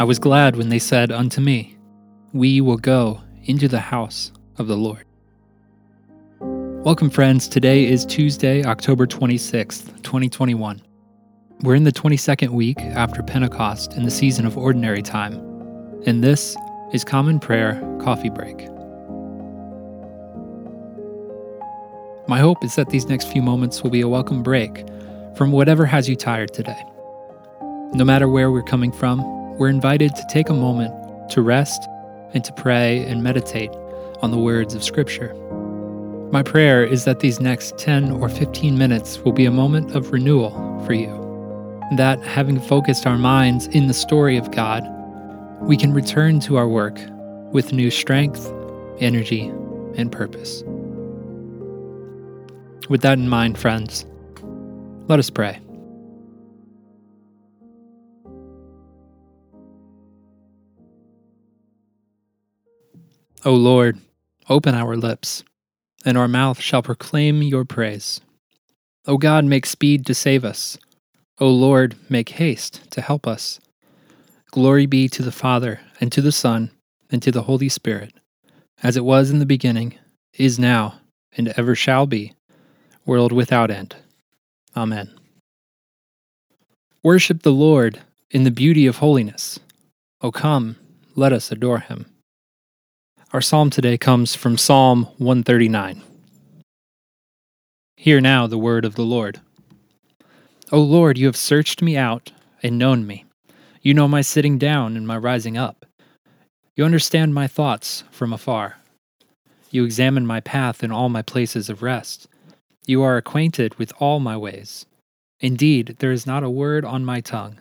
I was glad when they said unto me, We will go into the house of the Lord. Welcome, friends. Today is Tuesday, October 26th, 2021. We're in the 22nd week after Pentecost in the season of ordinary time, and this is Common Prayer Coffee Break. My hope is that these next few moments will be a welcome break from whatever has you tired today. No matter where we're coming from, we're invited to take a moment to rest and to pray and meditate on the words of Scripture. My prayer is that these next 10 or 15 minutes will be a moment of renewal for you, that having focused our minds in the story of God, we can return to our work with new strength, energy, and purpose. With that in mind, friends, let us pray. O Lord, open our lips, and our mouth shall proclaim your praise. O God, make speed to save us. O Lord, make haste to help us. Glory be to the Father, and to the Son, and to the Holy Spirit, as it was in the beginning, is now, and ever shall be, world without end. Amen. Worship the Lord in the beauty of holiness. O come, let us adore him. Our psalm today comes from Psalm 139. Hear now the word of the Lord. O Lord, you have searched me out and known me. You know my sitting down and my rising up. You understand my thoughts from afar. You examine my path in all my places of rest. You are acquainted with all my ways. Indeed, there is not a word on my tongue.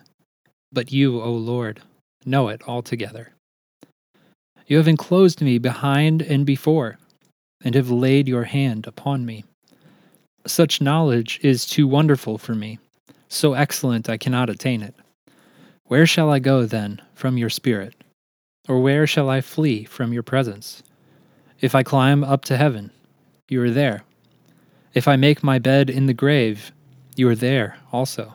But you, O Lord, know it altogether. You have enclosed me behind and before, and have laid your hand upon me. Such knowledge is too wonderful for me, so excellent I cannot attain it. Where shall I go, then, from your spirit? Or where shall I flee from your presence? If I climb up to heaven, you are there. If I make my bed in the grave, you are there also.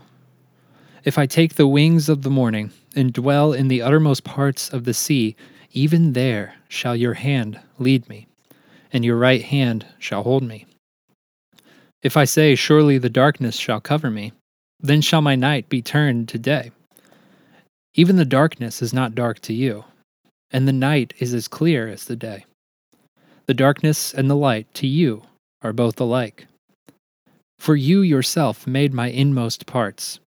If I take the wings of the morning and dwell in the uttermost parts of the sea, even there shall your hand lead me, and your right hand shall hold me. If I say, surely the darkness shall cover me, then shall my night be turned to day. Even the darkness is not dark to you, and the night is as clear as the day. The darkness and the light to you are both alike. For you yourself made my inmost parts.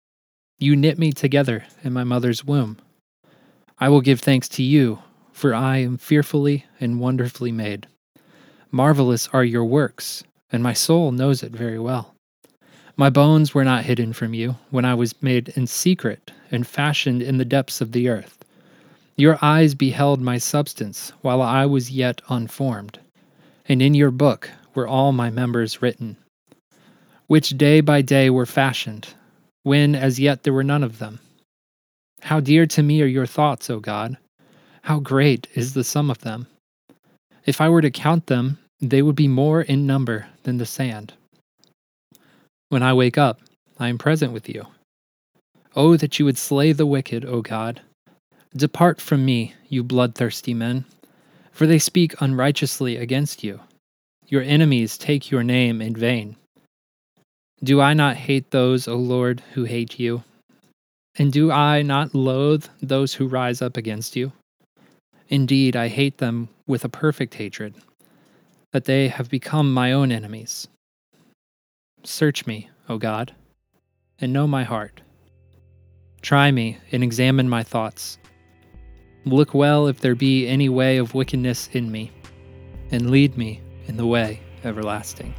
You knit me together in my mother's womb. I will give thanks to you, for I am fearfully and wonderfully made. Marvelous are your works, and my soul knows it very well. My bones were not hidden from you when I was made in secret and fashioned in the depths of the earth. Your eyes beheld my substance while I was yet unformed, and in your book were all my members written, which day by day were fashioned, when as yet there were none of them. How dear to me are your thoughts, O God! How great is the sum of them! If I were to count them, they would be more in number than the sand. When I wake up, I am present with you. Oh, that you would slay the wicked, O God! Depart from me, you bloodthirsty men, for they speak unrighteously against you. Your enemies take your name in vain. Do I not hate those, O Lord, who hate you? And do I not loathe those who rise up against you? Indeed, I hate them with a perfect hatred, that they have become my own enemies. Search me, O God, and know my heart. Try me and examine my thoughts. Look well if there be any way of wickedness in me, and lead me in the way everlasting.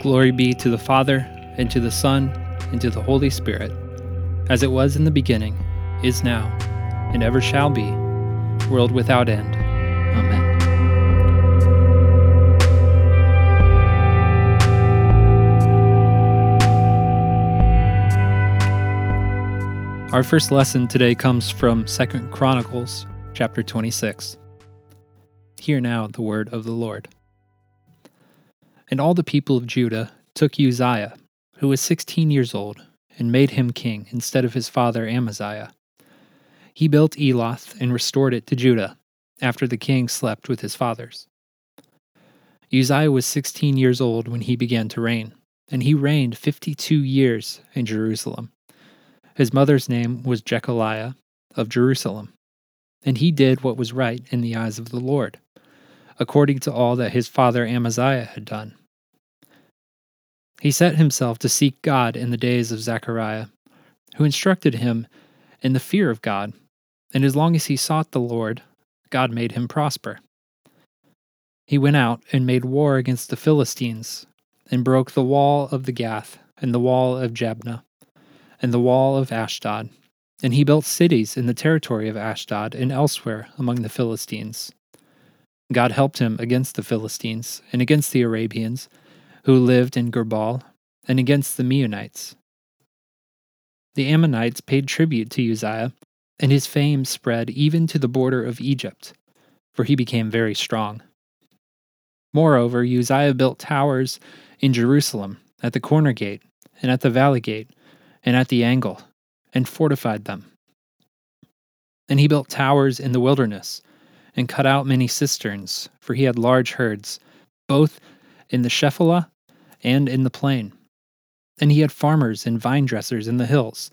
Glory be to the Father, and to the Son, and to the Holy Spirit, as it was in the beginning, is now, and ever shall be, world without end. Amen. Our first lesson today comes from 2 Chronicles chapter 26. Hear now the word of the Lord. And all the people of Judah took Uzziah, who was 16 years old, and made him king instead of his father Amaziah, He built Eloth and restored it to Judah, after the king slept with his fathers. Uzziah was 16 years old when he began to reign, and he reigned 52 years in Jerusalem. His mother's name was Jechaliah of Jerusalem, and he did what was right in the eyes of the Lord, according to all that his father Amaziah had done. He set himself to seek God in the days of Zechariah, who instructed him in the fear of God, and as long as he sought the Lord, God made him prosper. He went out and made war against the Philistines, and broke the wall of the Gath, and the wall of Jabna, and the wall of Ashdod, and he built cities in the territory of Ashdod and elsewhere among the Philistines. God helped him against the Philistines, and against the Arabians, who lived in Gerbal, and against the Meunites. The Ammonites paid tribute to Uzziah, and his fame spread even to the border of Egypt, for he became very strong. Moreover, Uzziah built towers in Jerusalem, at the corner gate, and at the valley gate, and at the angle, and fortified them. And he built towers in the wilderness, and cut out many cisterns, for he had large herds, both in the Shephelah and in the plain. And he had farmers and vine dressers in the hills,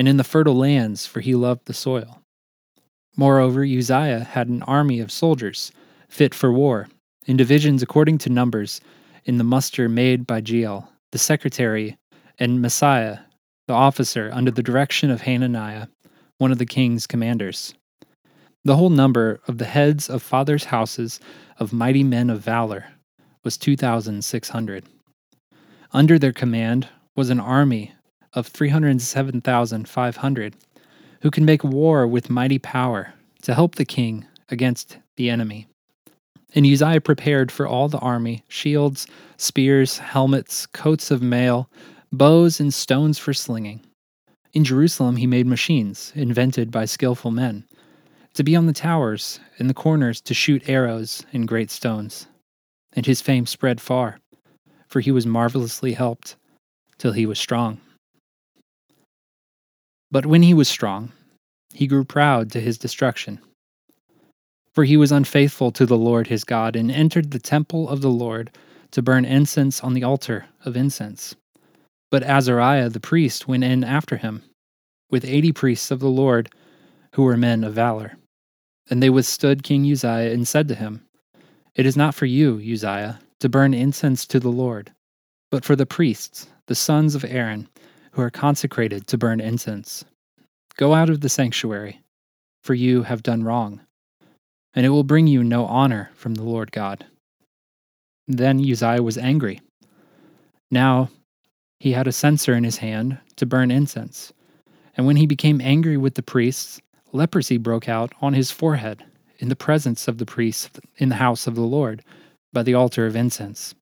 and in the fertile lands, for he loved the soil. Moreover, Uzziah had an army of soldiers, fit for war, in divisions according to numbers, in the muster made by Jeiel, the secretary, and Maaseiah, the officer, under the direction of Hananiah, one of the king's commanders. The whole number of the heads of fathers' houses of mighty men of valor was 2,600. Under their command was an army of 307,500, who can make war with mighty power to help the king against the enemy. And Uzziah prepared for all the army shields, spears, helmets, coats of mail, bows, and stones for slinging. In Jerusalem he made machines, invented by skillful men, to be on the towers and the corners to shoot arrows and great stones. And his fame spread far, for he was marvelously helped till he was strong. But when he was strong, he grew proud to his destruction. For he was unfaithful to the Lord his God, and entered the temple of the Lord to burn incense on the altar of incense. But Azariah the priest went in after him, with 80 priests of the Lord, who were men of valor. And they withstood King Uzziah and said to him, "It is not for you, Uzziah, to burn incense to the Lord, but for the priests, the sons of Aaron, who are consecrated to burn incense. Go out of the sanctuary, for you have done wrong, and it will bring you no honor from the Lord God." Then Uzziah was angry. Now he had a censer in his hand to burn incense, and when he became angry with the priests, leprosy broke out on his forehead in the presence of the priests in the house of the Lord, by the altar of incense.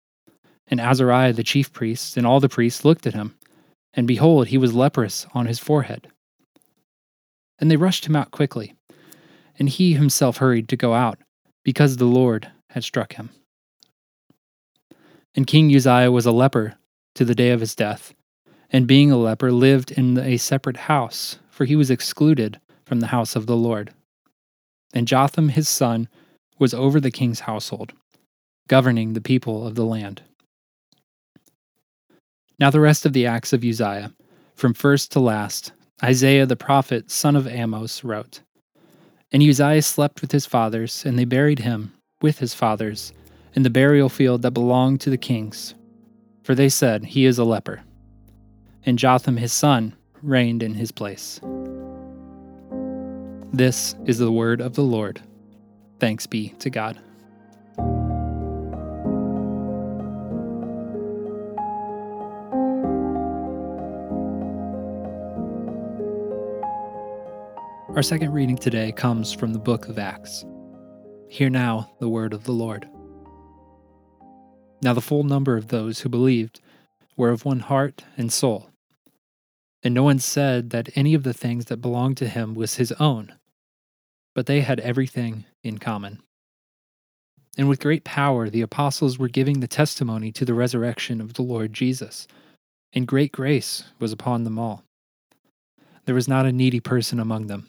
And Azariah the chief priest and all the priests looked at him, and behold, he was leprous on his forehead. And they rushed him out quickly, and he himself hurried to go out, because the Lord had struck him. And King Uzziah was a leper to the day of his death, and being a leper lived in a separate house, for he was excluded from the house of the Lord. And Jotham his son was over the king's household, governing the people of the land. Now the rest of the acts of Uzziah, from first to last, Isaiah the prophet, son of Amos, wrote. And Uzziah slept with his fathers, and they buried him with his fathers in the burial field that belonged to the kings. For they said, "He is a leper." And Jotham his son reigned in his place. This is the word of the Lord. Thanks be to God. Our second reading today comes from the book of Acts. Hear now the word of the Lord. Now the full number of those who believed were of one heart and soul, and no one said that any of the things that belonged to him was his own, but they had everything in common. And with great power the apostles were giving the testimony to the resurrection of the Lord Jesus, and great grace was upon them all. There was not a needy person among them.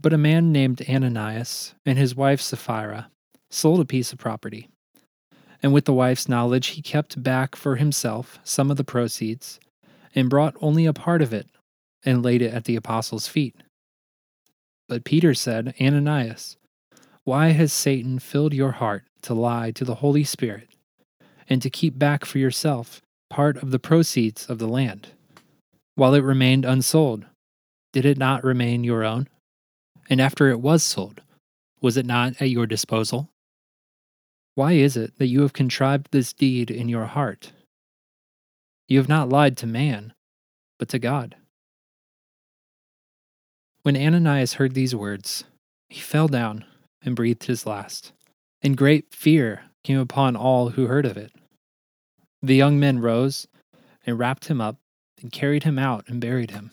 But a man named Ananias and his wife Sapphira sold a piece of property, and with the wife's knowledge he kept back for himself some of the proceeds, and brought only a part of it, and laid it at the apostles' feet. But Peter said, Ananias, why has Satan filled your heart to lie to the Holy Spirit, and to keep back for yourself part of the proceeds of the land? While it remained unsold, did it not remain your own? And after it was sold, was it not at your disposal? Why is it that you have contrived this deed in your heart? You have not lied to man, but to God. When Ananias heard these words, he fell down and breathed his last, and great fear came upon all who heard of it. The young men rose and wrapped him up and carried him out and buried him.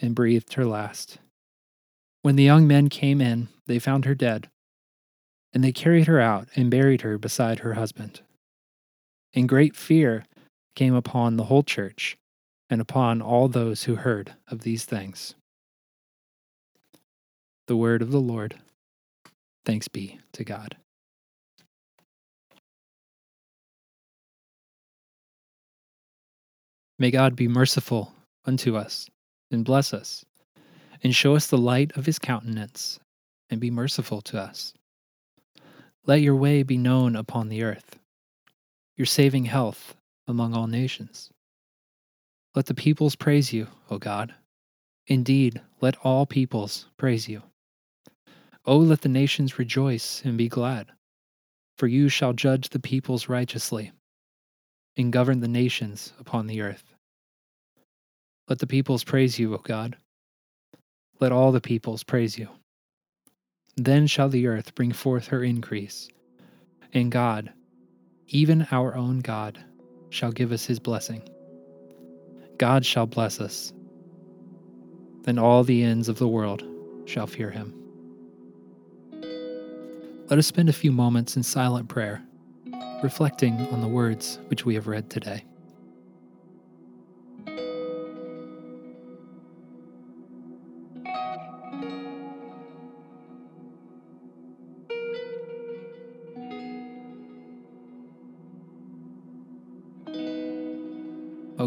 and breathed her last. When the young men came in, they found her dead, and they carried her out and buried her beside her husband. And great fear came upon the whole church and upon all those who heard of these things. The word of the Lord. Thanks be to God. May God be merciful unto us, and bless us, and show us the light of his countenance, and be merciful to us. Let your way be known upon the earth, your saving health among all nations. Let the peoples praise you, O God. Indeed, let all peoples praise you. O let the nations rejoice and be glad, for you shall judge the peoples righteously, and govern the nations upon the earth. Let the peoples praise you, O God. Let all the peoples praise you. Then shall the earth bring forth her increase, and God, even our own God, shall give us his blessing. God shall bless us, and all the ends of the world shall fear him. Let us spend a few moments in silent prayer, reflecting on the words which we have read today. O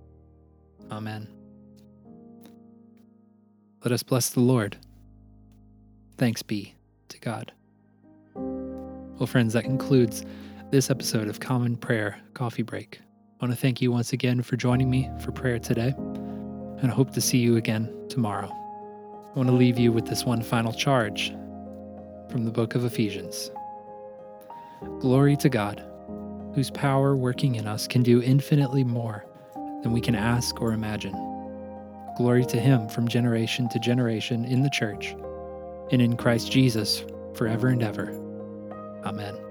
Amen. Let us bless the Lord. Thanks be to God. Well, friends, that concludes this episode of Common Prayer Coffee Break. I want to thank you once again for joining me for prayer today, and I hope to see you again tomorrow. I want to leave you with this one final charge from the book of Ephesians. Glory to God, whose power working in us can do infinitely more than we can ask or imagine. Glory to Him from generation to generation in the church and in Christ Jesus forever and ever. Amen.